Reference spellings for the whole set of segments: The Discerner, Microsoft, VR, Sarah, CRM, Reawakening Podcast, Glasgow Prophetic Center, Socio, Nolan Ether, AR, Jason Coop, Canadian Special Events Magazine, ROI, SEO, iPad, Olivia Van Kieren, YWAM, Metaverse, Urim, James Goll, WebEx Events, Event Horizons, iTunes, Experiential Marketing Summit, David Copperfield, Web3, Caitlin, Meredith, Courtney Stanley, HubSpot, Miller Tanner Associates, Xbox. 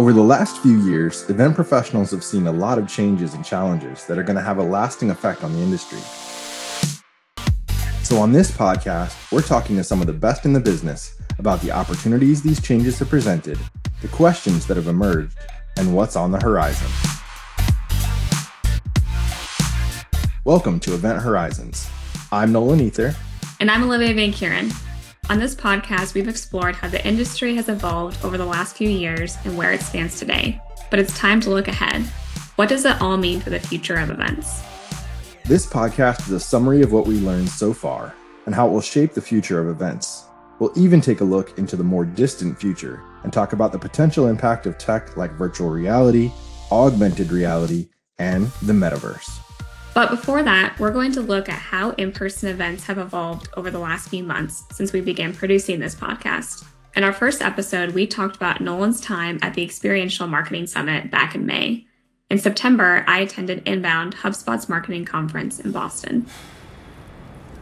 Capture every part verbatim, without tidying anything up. Over the last few years, event professionals have seen a lot of changes and challenges that are going to have a lasting effect on the industry. So on this podcast, we're talking to some of the best in the business about the opportunities these changes have presented, the questions that have emerged, and what's on the horizon. Welcome to Event Horizons. I'm Nolan Ether. And I'm Olivia Van Kieren. On this podcast, we've explored how the industry has evolved over the last few years and where it stands today. But it's time to look ahead. What does it all mean for the future of events? This podcast is a summary of what we learned so far and how it will shape the future of events. We'll even take a look into the more distant future and talk about the potential impact of tech like virtual reality, augmented reality, and the metaverse. But before that, we're going to look at how in-person events have evolved over the last few months since we began producing this podcast. In our first episode, we talked about Nolan's time at the Experiential Marketing Summit back in May. In September, I attended Inbound, HubSpot's marketing conference in Boston.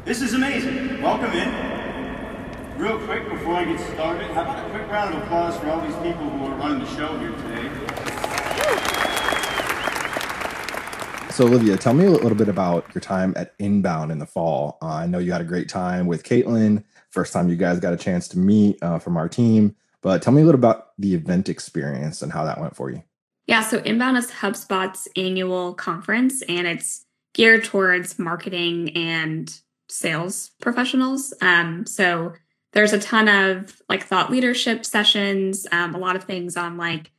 This is amazing. Welcome in. Real quick before I get started, how about a quick round of applause for all these people who are running the show here today? So Olivia, tell me a little bit about your time at Inbound in the fall. Uh, I know you had a great time with Caitlin, first time you guys got a chance to meet uh, from our team, but tell me a little about the event experience and how that went for you. Yeah, so Inbound is HubSpot's annual conference, and it's geared towards marketing and sales professionals. Um, so there's a ton of like thought leadership sessions, um, a lot of things on like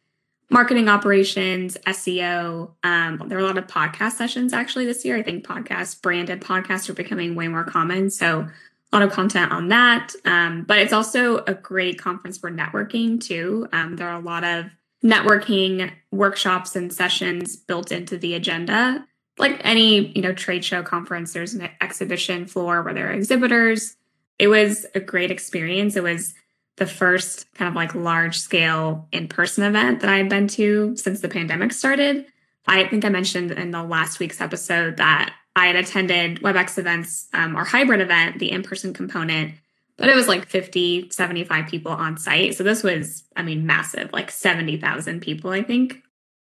marketing operations, S E O. Um, there were a lot of podcast sessions actually this year. I think podcasts, branded podcasts are becoming way more common. So a lot of content on that. Um, but it's also a great conference for networking too. Um, there are a lot of networking workshops and sessions built into the agenda. Like any, you know, trade show conference, there's an exhibition floor where there are exhibitors. It was a great experience. It was the first kind of like large scale in-person event that I've been to since the pandemic started. I think I mentioned in the last week's episode that I had attended WebEx Events, um, our hybrid event, the in-person component, but it was like fifty, seventy-five people on site. So this was, I mean, massive, like seventy thousand people, I think.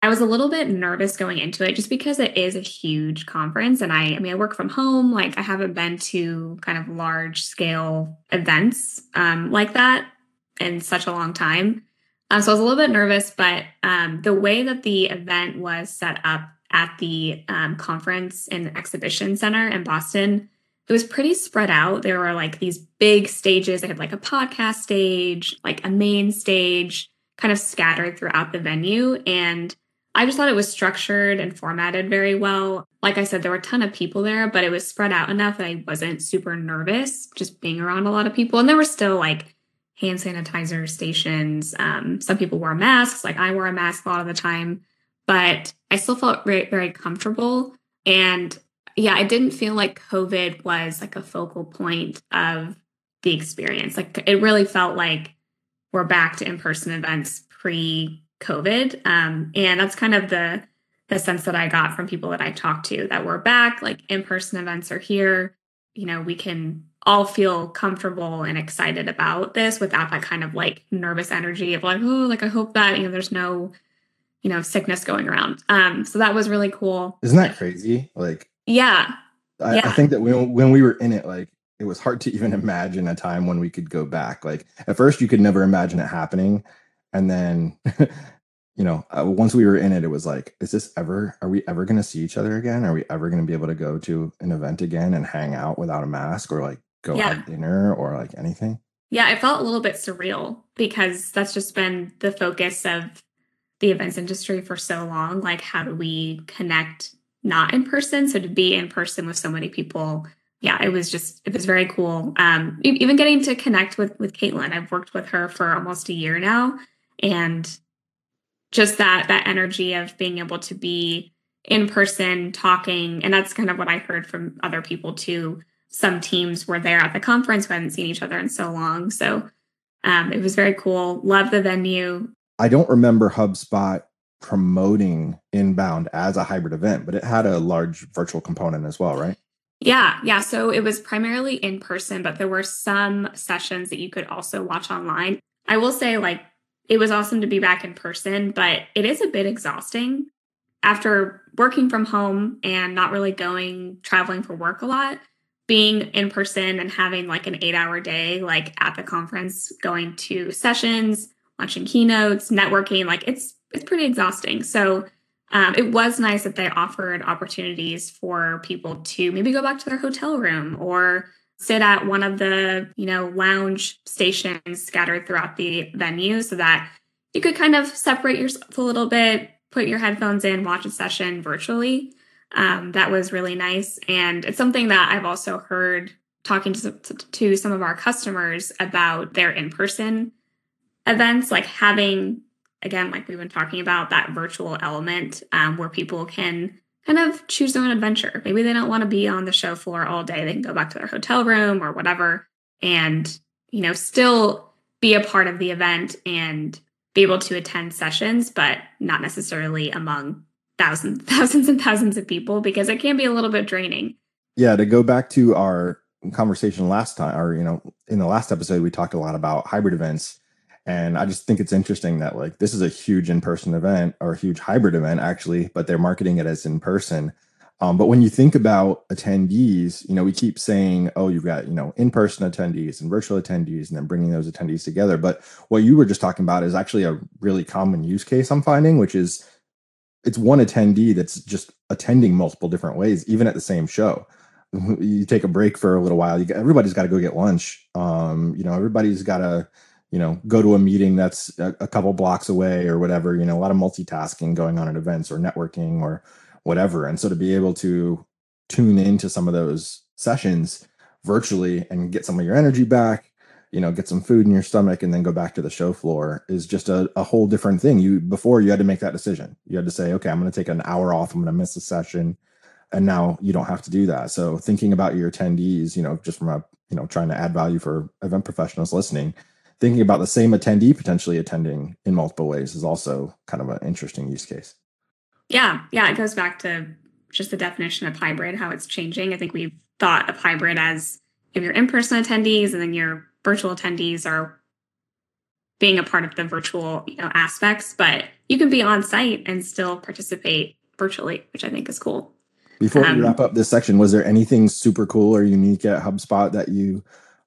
I was a little bit nervous going into it just because it is a huge conference. And I, I mean, I work from home. Like I haven't been to kind of large scale events um, like that in such a long time. Um, so I was a little bit nervous, but um, the way that the event was set up at the um, conference and exhibition center in Boston, it was pretty spread out. There were like these big stages. They had like a podcast stage, like a main stage, kind of scattered throughout the venue. And I just thought it was structured and formatted very well. Like I said, there were a ton of people there, but it was spread out enough that I wasn't super nervous just being around a lot of people. And there were still like hand sanitizer stations. Um, some people wore masks, like I wore a mask a lot of the time, but I still felt very, very comfortable. And yeah, I didn't feel like COVID was like a focal point of the experience. Like it really felt like we're back to in-person events pre-COVID. Um, and that's kind of the, the sense that I got from people that I talked to, that we're back, like in-person events are here. You know, we can all feel comfortable and excited about this without that kind of like nervous energy of like, oh, like I hope that, you know, there's no, you know, sickness going around. Um, so that was really cool. Isn't that crazy? Like, yeah. I, yeah. I think that when, when we were in it, like it was hard to even imagine a time when we could go back. Like at first you could never imagine it happening. And then, you know, uh, once we were in it, it was like, is this ever, are we ever going to see each other again? Are we ever going to be able to go to an event again and hang out without a mask or like go yeah. have dinner or like anything? Yeah. It felt a little bit surreal because that's just been the focus of the events industry for so long. Like how do we connect not in person? So to be in person with so many people, yeah, it was just, it was very cool. Um, even getting to connect with, with Caitlin, I've worked with her for almost a year now. And just that, that energy of being able to be in person talking. And that's kind of what I heard from other people too. Some teams were there at the conference who hadn't seen each other in so long. So um, it was very cool. Love the venue. I don't remember HubSpot promoting Inbound as a hybrid event, but it had a large virtual component as well, right? Yeah. Yeah. So it was primarily in person, but there were some sessions that you could also watch online. I will say like it was awesome to be back in person, but it is a bit exhausting. After working from home and not really going, traveling for work a lot, being in person and having like an eight hour day, like at the conference, going to sessions, watching keynotes, networking, like it's, it's pretty exhausting. So um, it was nice that they offered opportunities for people to maybe go back to their hotel room or sit at one of the, you know, lounge stations scattered throughout the venue so that you could kind of separate yourself a little bit, put your headphones in, watch a session virtually. Um, that was really nice. And it's something that I've also heard talking to, to some of our customers about their in-person events, like having, again, like we've been talking about, that virtual element um, where people can kind of choose their own adventure. Maybe they don't want to be on the show floor all day. They can go back to their hotel room or whatever and, you know, still be a part of the event and be able to attend sessions, but not necessarily among thousands, thousands and thousands of people, because it can be a little bit draining. Yeah. To go back to our conversation last time, or, you know, in the last episode, we talked a lot about hybrid events. And I just think it's interesting that like, this is a huge in-person event or a huge hybrid event actually, but they're marketing it as in-person. Um, but when you think about attendees, you know, we keep saying, oh, you've got, you know, in-person attendees and virtual attendees and then bringing those attendees together. But what you were just talking about is actually a really common use case I'm finding, which is it's one attendee that's just attending multiple different ways, even at the same show. You take a break for a little while. You got, everybody's got to go get lunch. Um, you know, everybody's got to, you know, go to a meeting that's a, a couple blocks away or whatever, you know, a lot of multitasking going on at events or networking or whatever. And so to be able to tune into some of those sessions virtually and get some of your energy back, you know, get some food in your stomach and then go back to the show floor is just a, a whole different thing. You before you had to make that decision. You had to say, okay, I'm going to take an hour off. I'm going to miss a session. And now you don't have to do that. So thinking about your attendees, you know, just from a, you know, trying to add value for event professionals listening, thinking about the same attendee potentially attending in multiple ways is also kind of an interesting use case. Yeah. Yeah. It goes back to just the definition of hybrid, how it's changing. I think we've thought of hybrid as if your in-person attendees and then your virtual attendees are being a part of the virtual, you know, aspects, but you can be on site and still participate virtually, which I think is cool. Before um, we wrap up this section, was there anything super cool or unique at HubSpot that you,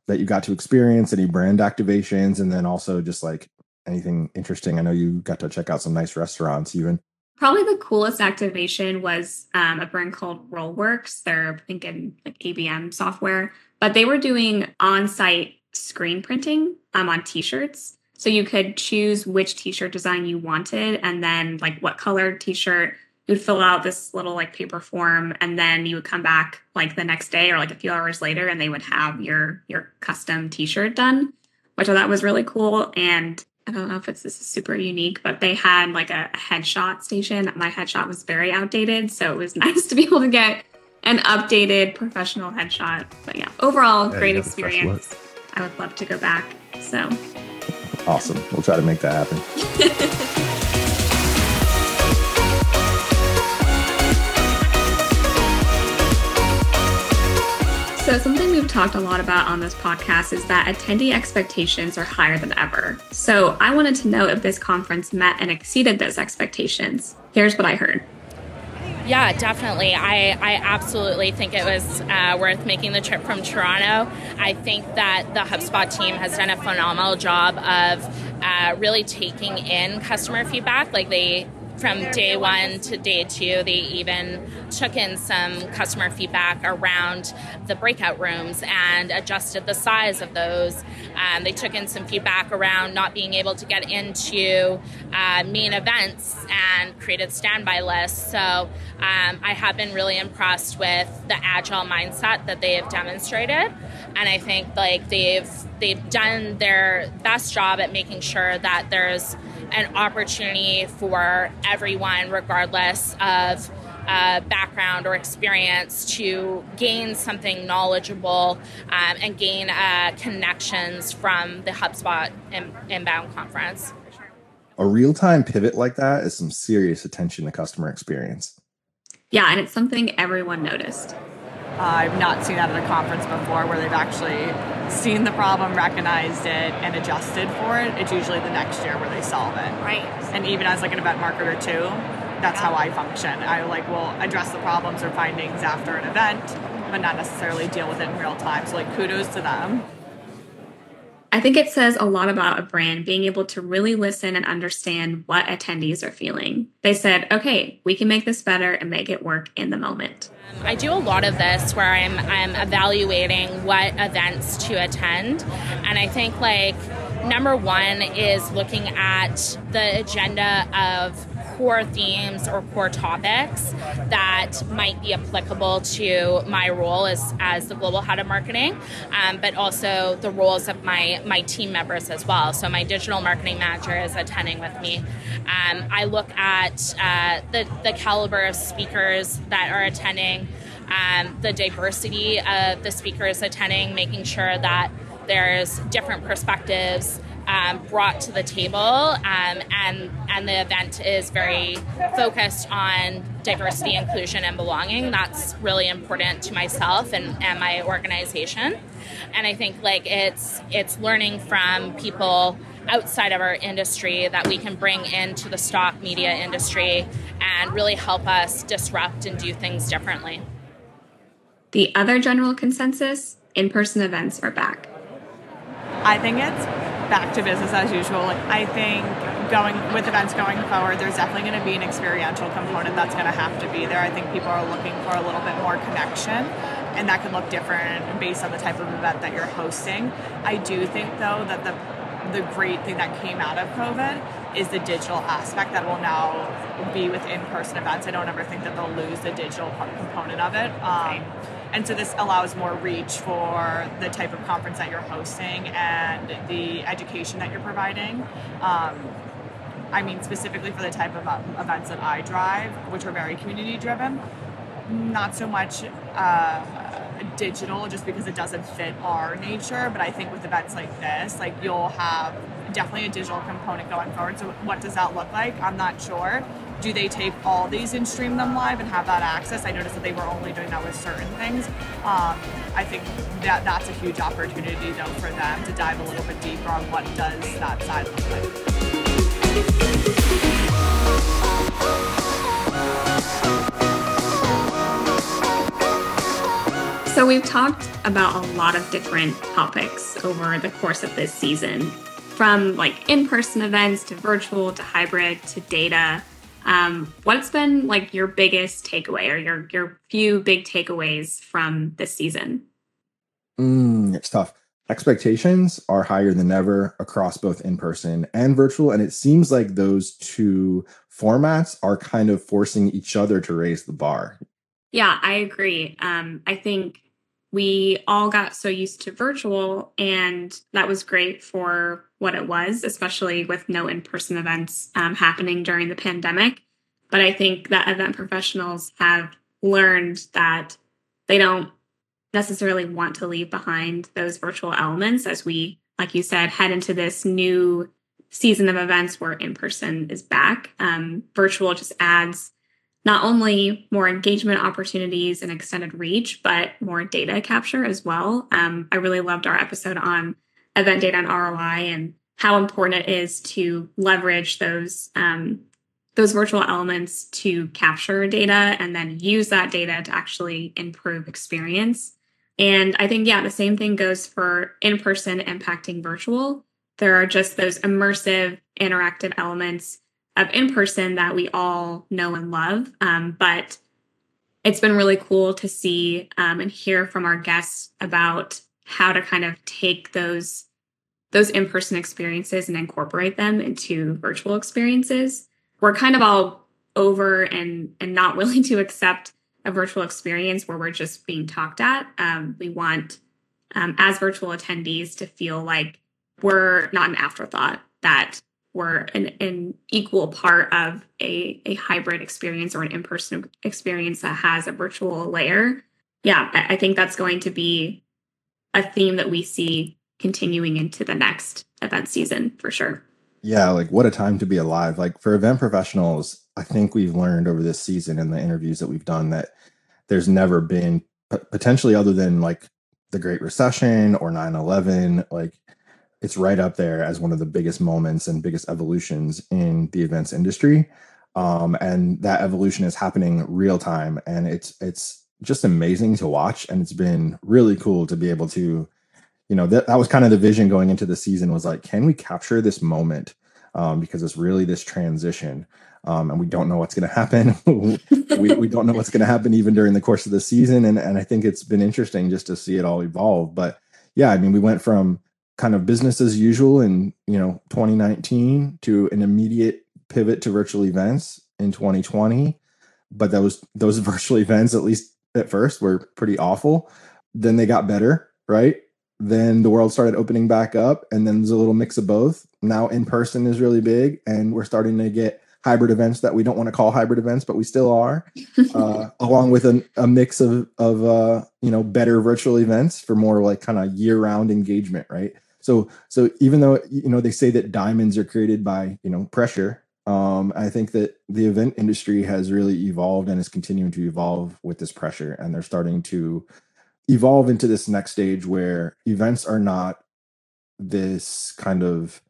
that you got to experience, any brand activations, and then also just like anything interesting? I know you got to check out some nice restaurants even. Probably the coolest activation was um, a brand called Rollworks. They're, I think, in like A B M software, but they were doing on-site screen printing um, on T-shirts. So you could choose which T-shirt design you wanted, and then like what colored T-shirt. You'd fill out this little like paper form, and then you would come back like the next day or like a few hours later, and they would have your your custom T-shirt done, which I thought was really cool. And I don't know if it's this is super unique, but they had like a headshot station. My headshot was very outdated, so it was nice to be able to get an updated professional headshot. But yeah, overall, yeah, great experience. I would love to go back. So awesome. We'll try to make that happen. So something we've talked a lot about on this podcast is that attendee expectations are higher than ever. So I wanted to know if this conference met and exceeded those expectations. Here's what I heard. Yeah, definitely. I, I absolutely think it was uh, worth making the trip from Toronto. I think that the HubSpot team has done a phenomenal job of uh, really taking in customer feedback. Like they From day one to day two, they even took in some customer feedback around the breakout rooms and adjusted the size of those. Um, they took in some feedback around not being able to get into uh, main events and created standby lists. So um, I have been really impressed with the agile mindset that they have demonstrated. And I think like they've they've done their best job at making sure that there's an opportunity for everyone, regardless of uh, background or experience, to gain something knowledgeable um, and gain uh, connections from the HubSpot in- Inbound conference. A real-time pivot like that is some serious attention to customer experience. Yeah, and it's something everyone noticed. Uh, I've not seen that at a conference before where they've actually seen the problem, recognized it, and adjusted for it. It's usually the next year where they solve it. Right. And even as like an event marketer too, that's yeah. how I function. I like will address the problems or findings after an event, but not necessarily deal with it in real time. So like kudos to them. I think it says a lot about a brand being able to really listen and understand what attendees are feeling. They said, okay, we can make this better and make it work in the moment. Um, I do a lot of this where I'm, I'm evaluating what events to attend. And I think like number one is looking at the agenda of core themes or core topics that might be applicable to my role as, as the global head of marketing, um, but also the roles of my, my team members as well. So my digital marketing manager is attending with me. Um, I look at uh, the, the caliber of speakers that are attending, um, the diversity of the speakers attending, making sure that there's different perspectives Um, brought to the table, um, and and the event is very focused on diversity, inclusion, and belonging. That's really important to myself and, and my organization. And I think like it's it's learning from people outside of our industry that we can bring into the stock media industry and really help us disrupt and do things differently. The other general consensus: in-person events are back. I think it's back to business as usual. I think going with events going forward, there's definitely going to be an experiential component that's going to have to be there. I think people are looking for a little bit more connection, and that can look different based on the type of event that you're hosting. I do think, though, that the the great thing that came out of COVID is the digital aspect that will now be with in-person events. I don't ever think that they'll lose the digital component of it. Um, And so this allows more reach for the type of conference that you're hosting and the education that you're providing. Um, I mean, specifically for the type of events that I drive, which are very community driven, not so much uh, digital just because it doesn't fit our nature. But I think with events like this, like you'll have definitely a digital component going forward. So what does that look like? I'm not sure. Do they tape all these and stream them live and have that access? I noticed that they were only doing that with certain things. Um, I think that that's a huge opportunity, though, for them to dive a little bit deeper on what does that side look like. So we've talked about a lot of different topics over the course of this season, from like in-person events to virtual to hybrid to data. Um, what's been like your biggest takeaway or your, your few big takeaways from this season? Mm, it's tough. Expectations are higher than ever across both in-person and virtual. And it seems like those two formats are kind of forcing each other to raise the bar. Yeah, I agree. Um, I think we all got so used to virtual, and that was great for what it was, especially with no in-person events um, happening during the pandemic. But I think that event professionals have learned that they don't necessarily want to leave behind those virtual elements as we, like you said, head into this new season of events where in-person is back. Um, virtual just adds not only more engagement opportunities and extended reach, but more data capture as well. Um, I really loved our episode on event data and R O I and how important it is to leverage those um, those virtual elements to capture data and then use that data to actually improve experience. And I think, yeah, the same thing goes for in-person impacting virtual. There are just those immersive, interactive elements of in-person that we all know and love. Um, but it's been really cool to see um, and hear from our guests about how to kind of take those, those in-person experiences and incorporate them into virtual experiences. We're kind of all over and, and not willing to accept a virtual experience where we're just being talked at. Um, we want, um, as virtual attendees, to feel like we're not an afterthought, that we're an, an equal part of a, a hybrid experience or an in-person experience that has a virtual layer. Yeah, I think that's going to be a theme that we see continuing into the next event season for sure. Yeah, like what a time to be alive. Like for event professionals, I think we've learned over this season and the interviews that we've done that there's never been potentially other than like the Great Recession or nine eleven, like it's right up there as one of the biggest moments and biggest evolutions in the events industry. Um, and that evolution is happening real time. And it's, it's just amazing to watch. And it's been really cool to be able to, you know, that, that was kind of the vision going into the season was like, can we capture this moment? Um, because it's really this transition. Um, and we don't know what's going to happen. we, we don't know what's going to happen even during the course of the season. And, and I think it's been interesting just to see it all evolve. But yeah, I mean, we went from kind of business as usual in, you know, twenty nineteen to an immediate pivot to virtual events in twenty twenty. But those, those virtual events, at least at first, were pretty awful. Then they got better, right? Then the world started opening back up, and then there's a little mix of both. Now in-person is really big, and we're starting to get hybrid events that we don't want to call hybrid events, but we still are, uh, along with a, a mix of, of uh, you know, better virtual events for more like kind of year-round engagement, right? So, so even though, you know, they say that diamonds are created by, you know, pressure, um, I think that the event industry has really evolved and is continuing to evolve with this pressure. And they're starting to evolve into this next stage where events are not this kind of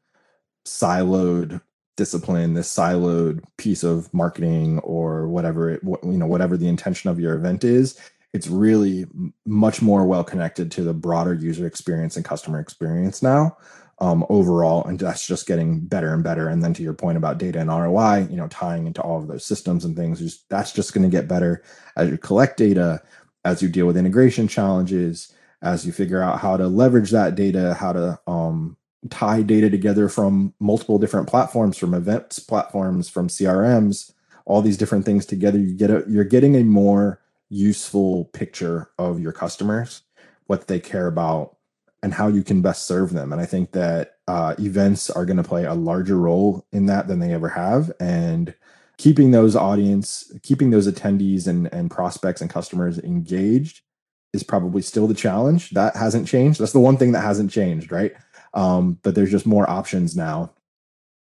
siloed discipline, this siloed piece of marketing or whatever it, you know, whatever the intention of your event is. It's really much more well connected to the broader user experience and customer experience now, um, overall, and that's just getting better and better. And then to your point about data and R O I, you know, tying into all of those systems and things, just, that's just going to get better as you collect data, as you deal with integration challenges, as you figure out how to leverage that data, how to um, tie data together from multiple different platforms, from events platforms, from C R Ms, all these different things together, you get a, you're getting a more useful picture of your customers, what they care about, and how you can best serve them. And I think that uh, events are going to play a larger role in that than they ever have. And keeping those audience, keeping those attendees and, and prospects and customers engaged is probably still the challenge. That hasn't changed. That's the one thing that hasn't changed, right? Um, but there's just more options now,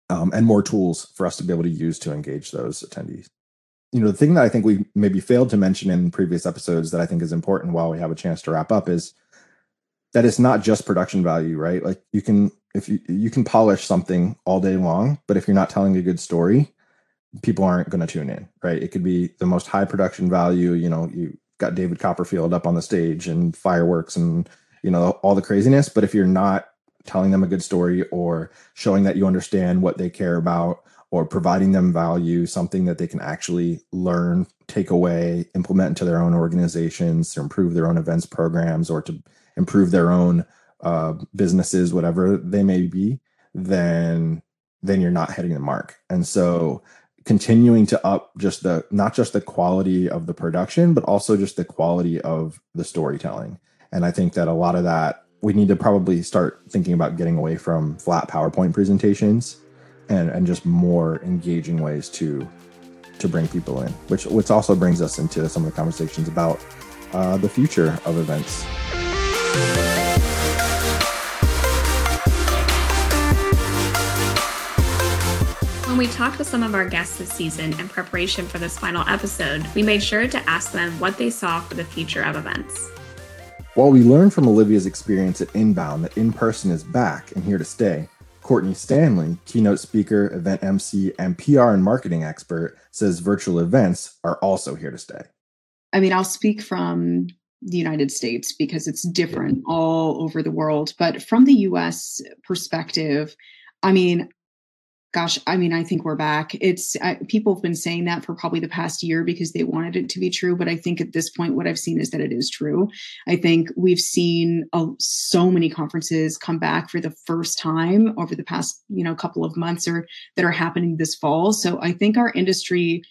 um, and more tools for us to be able to use to engage those attendees. You know, the thing that I think we maybe failed to mention in previous episodes that I think is important while we have a chance to wrap up is that it's not just production value, right? Like you can, if you, you can polish something all day long, but if you're not telling a good story, people aren't going to tune in, right? It could be the most high production value. You know, you got David Copperfield up on the stage and fireworks and, you know, all the craziness. But if you're not telling them a good story or showing that you understand what they care about or providing them value, something that they can actually learn, take away, implement into their own organizations to improve their own events programs or to improve their own uh, businesses, whatever they may be, then then you're not hitting the mark. And so continuing to up just the, not just the quality of the production, but also just the quality of the storytelling. And I think that a lot of that, we need to probably start thinking about getting away from flat PowerPoint presentations and, and just more engaging ways to to bring people in, which, which also brings us into some of the conversations about uh, the future of events. When we talked with some of our guests this season in preparation for this final episode, we made sure to ask them what they saw for the future of events. While we learned from Olivia's experience at Inbound that in-person is back and here to stay, Courtney Stanley, keynote speaker, event M C, and P R and marketing expert, says virtual events are also here to stay. I mean, I'll speak from the United States because it's different all over the world. But from the U S perspective, I mean, gosh, I mean, I think we're back. It's I, people have been saying that for probably the past year because they wanted it to be true. But I think at this point, what I've seen is that it is true. I think we've seen uh, so many conferences come back for the first time over the past, you know, couple of months or that are happening this fall. So I think our industry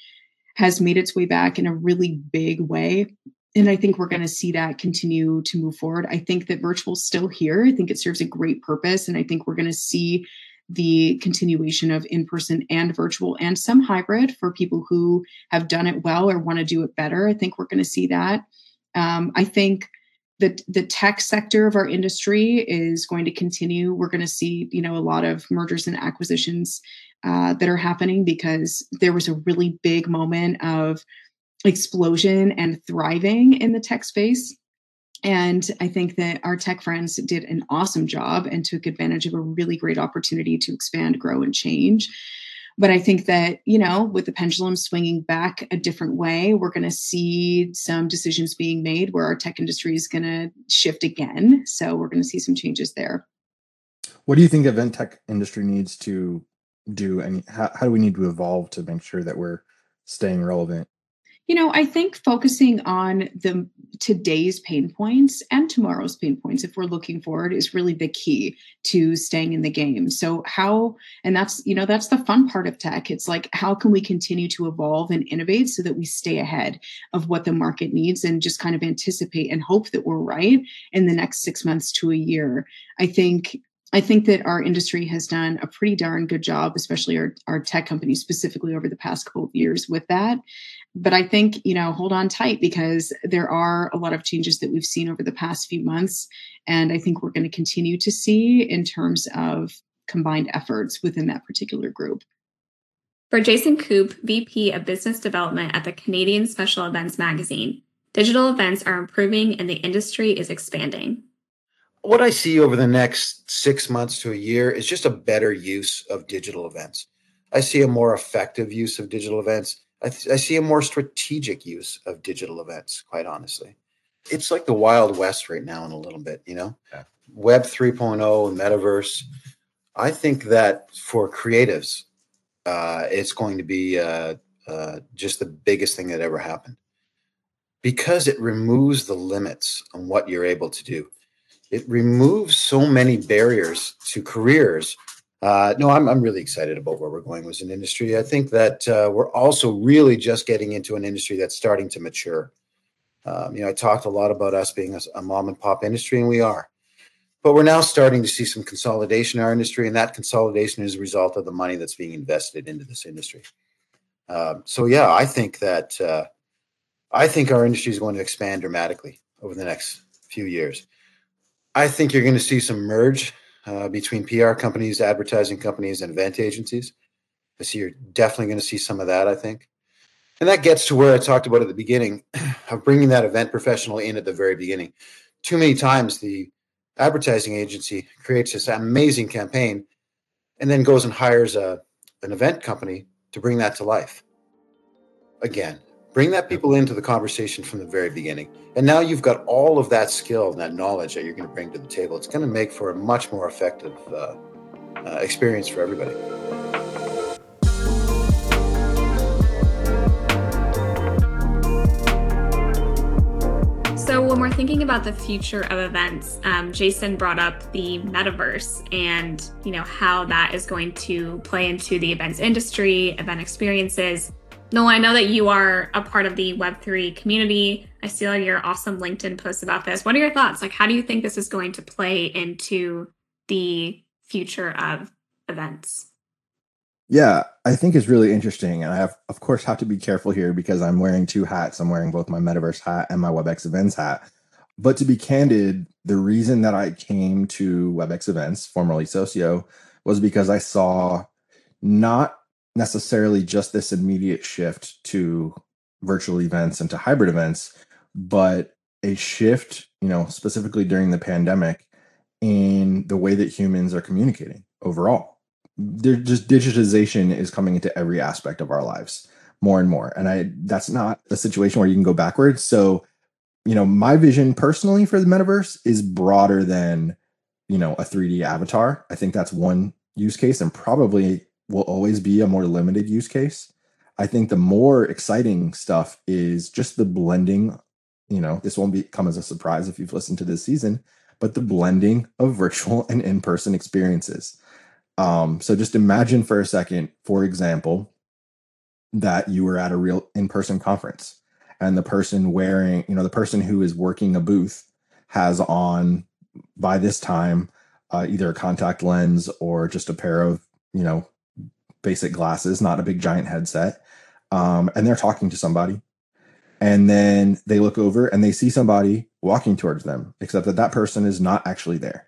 has made its way back in a really big way. And I think we're going to see that continue to move forward. I think that virtual is still here. I think it serves a great purpose. And I think we're going to see the continuation of in-person and virtual and some hybrid for people who have done it well or want to do it better. I think we're going to see that. Um, I think that the tech sector of our industry is going to continue. We're going to see, you know, a lot of mergers and acquisitions uh, that are happening because there was a really big moment of explosion and thriving in the tech space. And I think that our tech friends did an awesome job and took advantage of a really great opportunity to expand, grow, and change. But I think that, you know, with the pendulum swinging back a different way, we're going to see some decisions being made where our tech industry is going to shift again. So we're going to see some changes there. What do you think the event tech industry needs to do? And how, how do we need to evolve to make sure that we're staying relevant? You know, I think focusing on the today's pain points and tomorrow's pain points, if we're looking forward, is really the key to staying in the game. So how, and that's, you know, that's the fun part of tech. It's like, how can we continue to evolve and innovate so that we stay ahead of what the market needs and just kind of anticipate and hope that we're right in the next six months to a year? I think I think that our industry has done a pretty darn good job, especially our, our tech companies specifically over the past couple of years with that. But I think, you know, hold on tight, because there are a lot of changes that we've seen over the past few months. And I think we're going to continue to see in terms of combined efforts within that particular group. For Jason Coop, V P of Business Development at the Canadian Special Events Magazine, digital events are improving and the industry is expanding. What I see over the next six months to a year is just a better use of digital events. I see a more effective use of digital events. I, th- I see a more strategic use of digital events, quite honestly. It's like the Wild West right now in a little bit, you know? Yeah. Web three point oh and Metaverse. I think that for creatives, uh, it's going to be uh, uh, just the biggest thing that ever happened, because it removes the limits on what you're able to do. It removes so many barriers to careers. Uh, no, I'm, I'm really excited about where we're going as an industry. I think that uh, we're also really just getting into an industry that's starting to mature. Um, you know, I talked a lot about us being a, a mom and pop industry, and we are. But we're now starting to see some consolidation in our industry, and that consolidation is a result of the money that's being invested into this industry. Um, so, yeah, I think that uh, I think our industry is going to expand dramatically over the next few years. I think you're going to see some merge uh, between P R companies, advertising companies, and event agencies. I see you're definitely going to see some of that, I think. And that gets to where I talked about at the beginning of bringing that event professional in at the very beginning. Too many times the advertising agency creates this amazing campaign and then goes and hires a, an event company to bring that to life. Again, bring that people into the conversation from the very beginning. And now you've got all of that skill and that knowledge that you're going to bring to the table. It's going to make for a much more effective uh, uh, experience for everybody. So when we're thinking about the future of events, um, Jason brought up the metaverse and, you know, how that is going to play into the events industry, event experiences. Nolan, I know that you are a part of the web three community. I see all your awesome LinkedIn posts about this. What are your thoughts? Like, how do you think this is going to play into the future of events? Yeah, I think it's really interesting. And I, have, of course, have to be careful here because I'm wearing two hats. I'm wearing both my Metaverse hat and my WebEx Events hat. But to be candid, the reason that I came to WebEx Events, formerly Socio, was because I saw not necessarily just this immediate shift to virtual events and to hybrid events, but a shift, you know, specifically during the pandemic, in the way that humans are communicating overall. There just digitization is coming into every aspect of our lives more and more. And I that's not a situation where you can go backwards. So, you know, my vision personally for the metaverse is broader than, you know, a three D avatar. I think that's one use case and probably will always be a more limited use case. I think the more exciting stuff is just the blending. You know, this won't be, come as a surprise if you've listened to this season, but the blending of virtual and in-person experiences. Um, so just imagine for a second, for example, that you were at a real in-person conference and the person wearing, you know, the person who is working a booth has on, by this time, uh, either a contact lens or just a pair of, you know, basic glasses, not a big giant headset. Um, and they're talking to somebody. And then they look over and they see somebody walking towards them, except that that person is not actually there.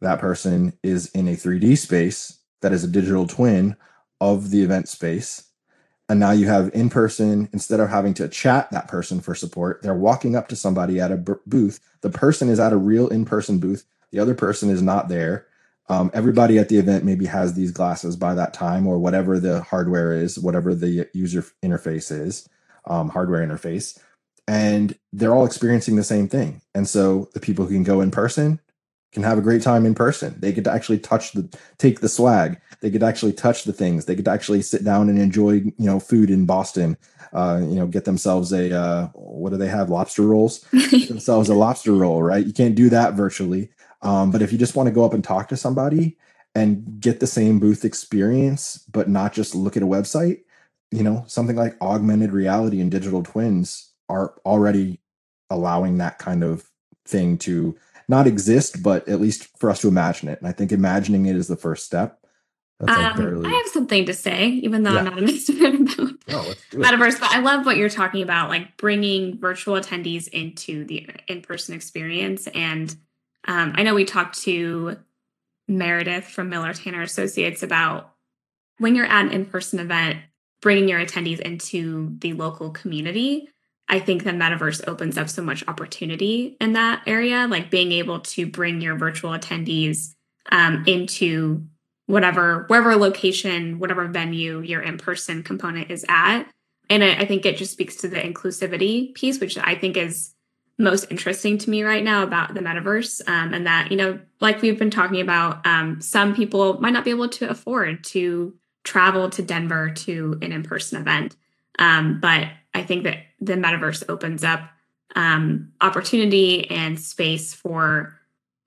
That person is in a three D space that is a digital twin of the event space. And now you have in-person, instead of having to chat that person for support, they're walking up to somebody at a b- booth. The person is at a real in-person booth. The other person is not there. Um, everybody at the event maybe has these glasses by that time, or whatever the hardware is, whatever the user interface is, um, hardware interface. And they're all experiencing the same thing. And so the people who can go in person can have a great time in person. They get to actually touch the, take the swag. They get to actually touch the things. They get to actually sit down and enjoy, you know, food in Boston. Uh, you know, get themselves a, uh, what do they have? Lobster rolls. Get themselves a lobster roll, right? You can't do that virtually. Um, but if you just want to go up and talk to somebody and get the same booth experience, but not just look at a website, you know, something like augmented reality and digital twins are already allowing that kind of thing to not exist, but at least for us to imagine it. And I think imagining it is the first step. That's um, like barely... I have something to say, even though yeah. I'm not an expert about no, Metaverse, but I love what you're talking about, like bringing virtual attendees into the in-person experience. And um, I know we talked to Meredith from Miller Tanner Associates about when you're at an in-person event, bringing your attendees into the local community. I think the metaverse opens up so much opportunity in that area, like being able to bring your virtual attendees um, into whatever, wherever location, whatever venue your in-person component is at. And I, I think it just speaks to the inclusivity piece, which I think is most interesting to me right now about the metaverse. Um, and that, you know, like we've been talking about, um, some people might not be able to afford to travel to Denver to an in-person event. Um, but I think that the metaverse opens up um, opportunity and space for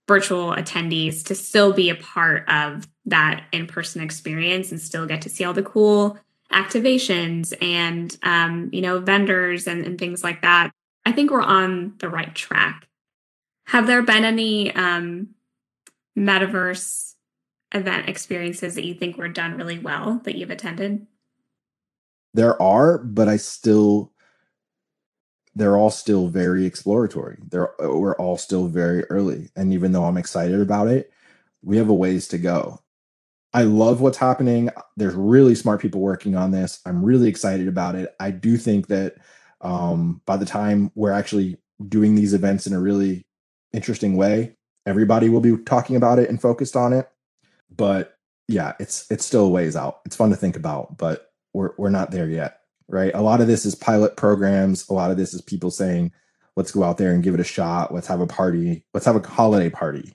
virtual attendees to still be a part of that in-person experience and still get to see all the cool activations and, um, you know, vendors and, and things like that. I think we're on the right track. Have there been any um, metaverse event experiences that you think were done really well that you've attended? There are, but I still, they're all still very exploratory. They're, we're all still very early. And even though I'm excited about it, we have a ways to go. I love what's happening. There's really smart people working on this. I'm really excited about it. I do think that um, by the time we're actually doing these events in a really interesting way, everybody will be talking about it and focused on it. But yeah, it's it's still a ways out. It's fun to think about, but We're we're not there yet, right? A lot of this is pilot programs. A lot of this is people saying, let's go out there and give it a shot. Let's have a party. Let's have a holiday party.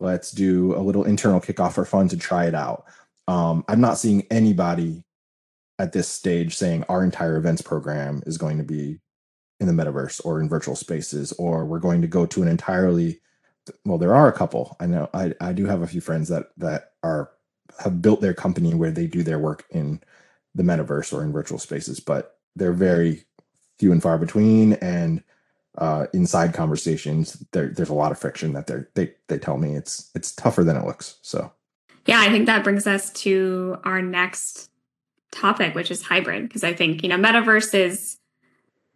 Let's do a little internal kickoff for fun to try it out. Um, I'm not seeing anybody at this stage saying our entire events program is going to be in the metaverse or in virtual spaces, or we're going to go to an entirely, well, there are a couple. I know I, I do have a few friends that that are have built their company where they do their work in the metaverse or in virtual spaces, but they're very few and far between. And uh, inside conversations, there, there's a lot of friction that they're, they they tell me it's it's tougher than it looks. So, yeah, I think that brings us to our next topic, which is hybrid, because I think, you know, metaverse is,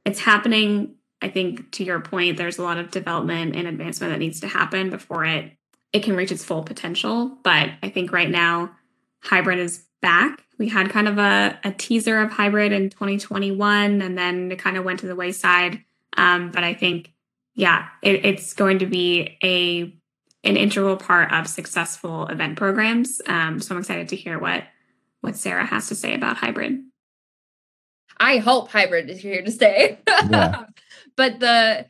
it's happening. I think to your point, there's a lot of development and advancement that needs to happen before it it can reach its full potential. But I think right now, hybrid is back. We had kind of a, a teaser of hybrid in twenty twenty-one, and then it kind of went to the wayside. Um, but I think, yeah, it, it's going to be a an integral part of successful event programs. Um, so I'm excited to hear what what Sarah has to say about hybrid. I hope hybrid is here to stay. Yeah. But the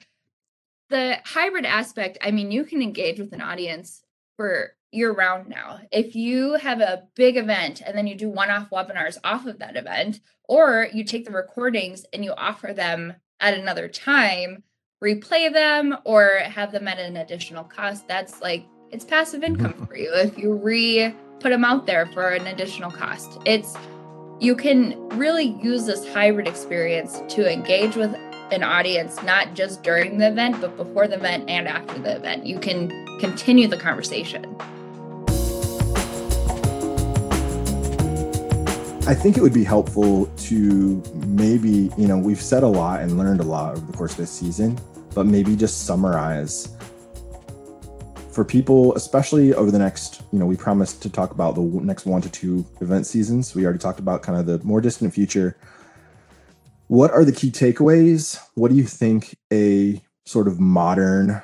the hybrid aspect, I mean, you can engage with an audience for year round now. If you have a big event and then you do one-off webinars off of that event, or you take the recordings and you offer them at another time, replay them, or have them at an additional cost, that's like, it's passive income for you. If you re-put them out there for an additional cost, it's, you can really use this hybrid experience to engage with an audience, not just during the event, but before the event and after the event. You can continue the conversation. I think it would be helpful to maybe, you know, we've said a lot and learned a lot over the course of this season, but maybe just summarize for people, especially over the next, you know, we promised to talk about the next one to two event seasons. We already talked about kind of the more distant future. what are the key takeaways? What do you think a sort of modern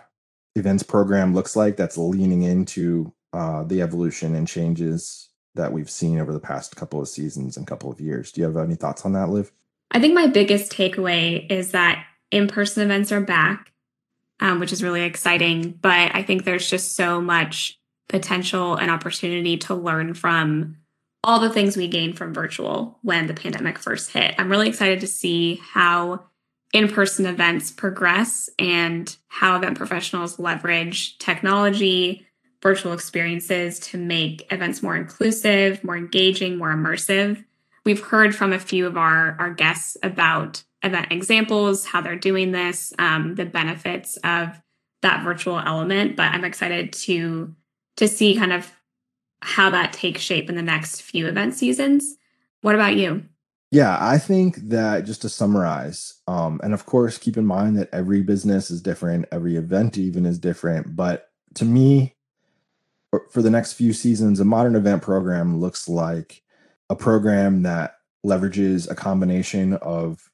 events program looks like that's leaning into uh, the evolution and changes that we've seen over the past couple of seasons and couple of years? Do you have any thoughts on that, Liv? I think my biggest takeaway is that in-person events are back, um, which is really exciting. But I think there's just so much potential and opportunity to learn from all the things we gained from virtual when the pandemic first hit. I'm really excited to see how in-person events progress and how event professionals leverage technology, virtual experiences to make events more inclusive, more engaging, more immersive. We've heard from a few of our, our guests about event examples, how they're doing this, um, the benefits of that virtual element. But I'm excited to, to see kind of how that takes shape in the next few event seasons. What about you? Yeah, I think that just to summarize, um, and of course, keep in mind that every business is different, every event even is different. But to me, for the next few seasons, a modern event program looks like a program that leverages a combination of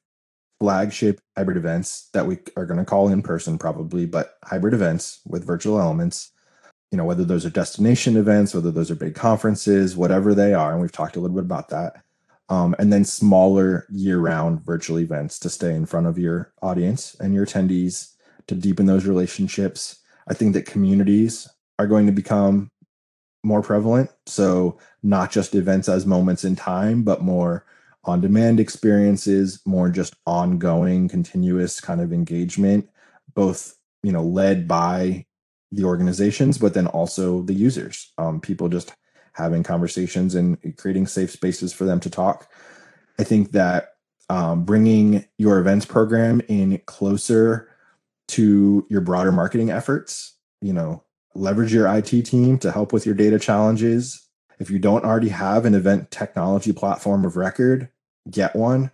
flagship hybrid events that we are going to call in person probably, but hybrid events with virtual elements, you know, whether those are destination events, whether those are big conferences, whatever they are. And we've talked a little bit about that. Um, and then smaller year-round virtual events to stay in front of your audience and your attendees to deepen those relationships. I think that communities are going to become more prevalent. So not just events as moments in time, but more on-demand experiences, more just ongoing, continuous kind of engagement, both, you know, led by the organizations, but then also the users, um, people just having conversations and creating safe spaces for them to talk. I think that um, bringing your events program in closer to your broader marketing efforts, you know, leverage your I T team to help with your data challenges. If you don't already have an event technology platform of record, get one.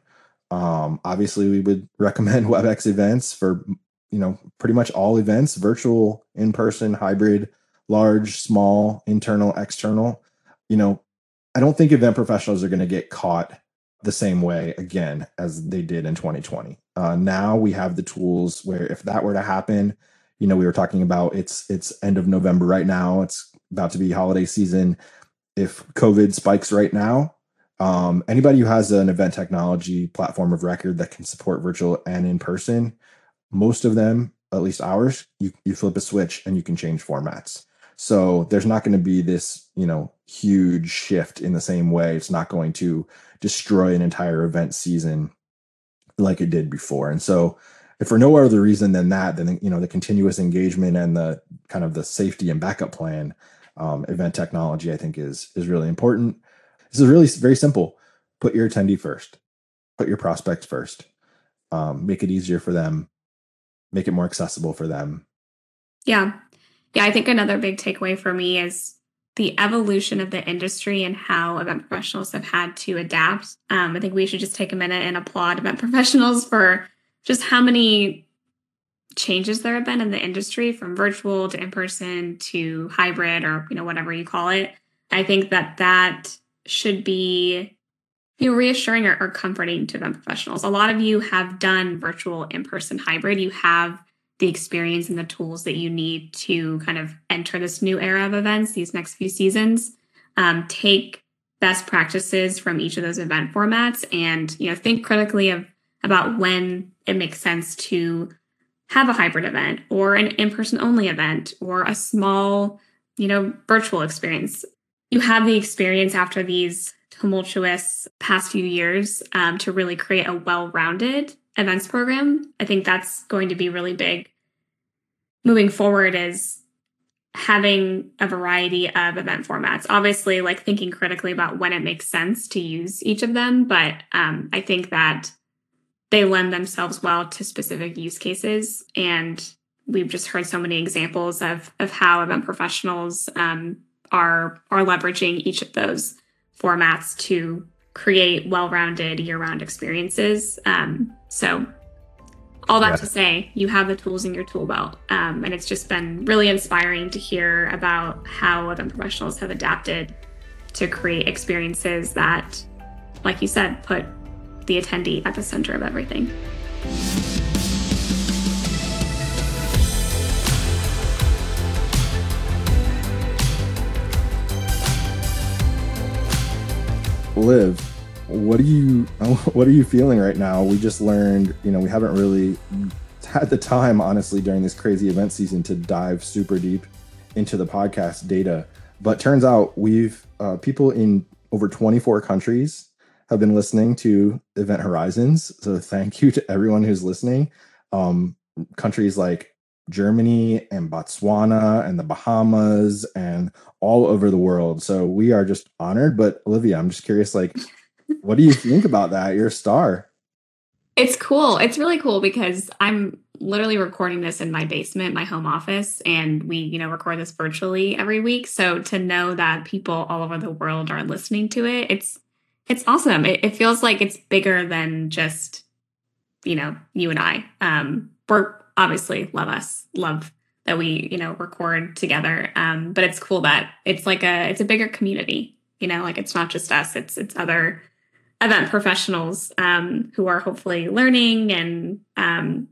Um, obviously, we would recommend WebEx Events for, you know, pretty much all events, virtual, in-person, hybrid, large, small, internal, external. You know, I don't think event professionals are going to get caught the same way again as they did in twenty twenty. Uh, now we have the tools where if that were to happen, you know, we were talking about it's it's end of November right now. It's about to be holiday season. If COVID spikes right now, um, anybody who has an event technology platform of record that can support virtual and in person, most of them, at least ours, you, you flip a switch and you can change formats. So there's not going to be this, you know, huge shift in the same way. It's not going to destroy an entire event season like it did before. And so if for no other reason than that, then, you know, the continuous engagement and the kind of the safety and backup plan, um, event technology, I think is, is really important. This is really very simple. Put your attendee first, put your prospect first, um, make it easier for them, make it more accessible for them. Yeah. Yeah, I think another big takeaway for me is the evolution of the industry and how event professionals have had to adapt. Um, I think we should just take a minute and applaud event professionals for just how many changes there have been in the industry, from virtual to in-person to hybrid, or, you know, whatever you call it. I think that that should be, you know, reassuring or, or comforting to event professionals. A lot of you have done virtual, in-person, hybrid. You have the experience and the tools that you need to kind of enter this new era of events, these next few seasons. Um, take best practices from each of those event formats and, you know, think critically of about when it makes sense to have a hybrid event or an in-person only event or a small, you know, virtual experience. You have the experience after these tumultuous past few years um, to really create a well-rounded events program. I think that's going to be really big moving forward, is having a variety of event formats. Obviously, like thinking critically about when it makes sense to use each of them. But um, I think that they lend themselves well to specific use cases. And we've just heard so many examples of, of how event professionals um, are, are leveraging each of those formats to create well-rounded year-round experiences. Um, so all that yeah. to say, you have the tools in your tool belt. Um, and it's just been really inspiring to hear about how event professionals have adapted to create experiences that, like you said, put the attendee at the center of everything. Liv, what are you what are you feeling right now? We just learned, you know, we haven't really had the time, honestly, during this crazy event season to dive super deep into the podcast data. But turns out we've uh, people in over twenty-four countries have been listening to Event Horizons. So thank you to everyone who's listening. Um, countries like Germany and Botswana and the Bahamas and all over the world. So we are just honored. But Olivia, I'm just curious, like, what do you think about that? You're a star. It's cool. It's really cool because I'm literally recording this in my basement, my home office, and we, you know, record this virtually every week. So to know that people all over the world are listening to it, it's, it's awesome. It, it feels like it's bigger than just, you know, you and I. Um, we're obviously love us, love that we, you know, record together. Um, but it's cool that it's like a, it's a bigger community, you know, like it's not just us, it's, it's other event professionals um, who are hopefully learning and um,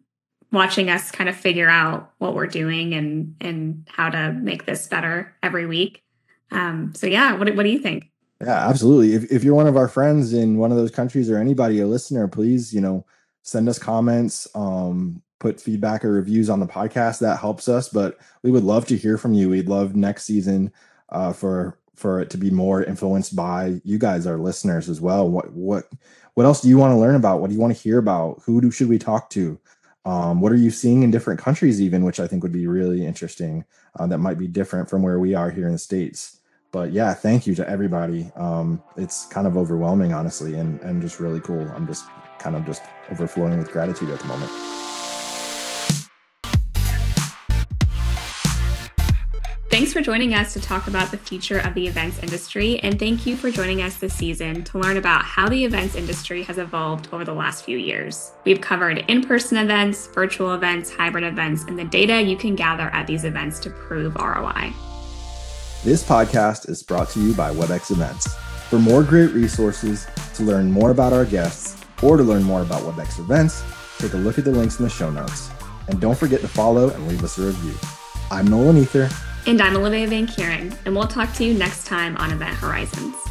watching us kind of figure out what we're doing and, and how to make this better every week. Um, so yeah, what, what do you think? Yeah, absolutely. If, if you're one of our friends in one of those countries or anybody, a listener, please, you know, send us comments, um, put feedback or reviews on the podcast. That helps us, but we would love to hear from you. We'd love next season uh, for, for it to be more influenced by you guys, our listeners as well. What, what, what else do you want to learn about? What do you want to hear about? Who do, should we talk to? Um, what are you seeing in different countries even, which I think would be really interesting. Uh, that might be different from where we are here in the States. But yeah, thank you to everybody. Um, it's kind of overwhelming, honestly, and, and just really cool. I'm just kind of just overflowing with gratitude at the moment. Thanks for joining us to talk about the future of the events industry. And thank you for joining us this season to learn about how the events industry has evolved over the last few years. We've covered in-person events, virtual events, hybrid events, and the data you can gather at these events to prove R O I. This podcast is brought to you by WebEx Events. For more great resources, to learn more about our guests, or to learn more about WebEx Events, take a look at the links in the show notes. And don't forget to follow and leave us a review. I'm Nolan Ether. And I'm Olivia Van Kieren, and we'll talk to you next time on Event Horizons.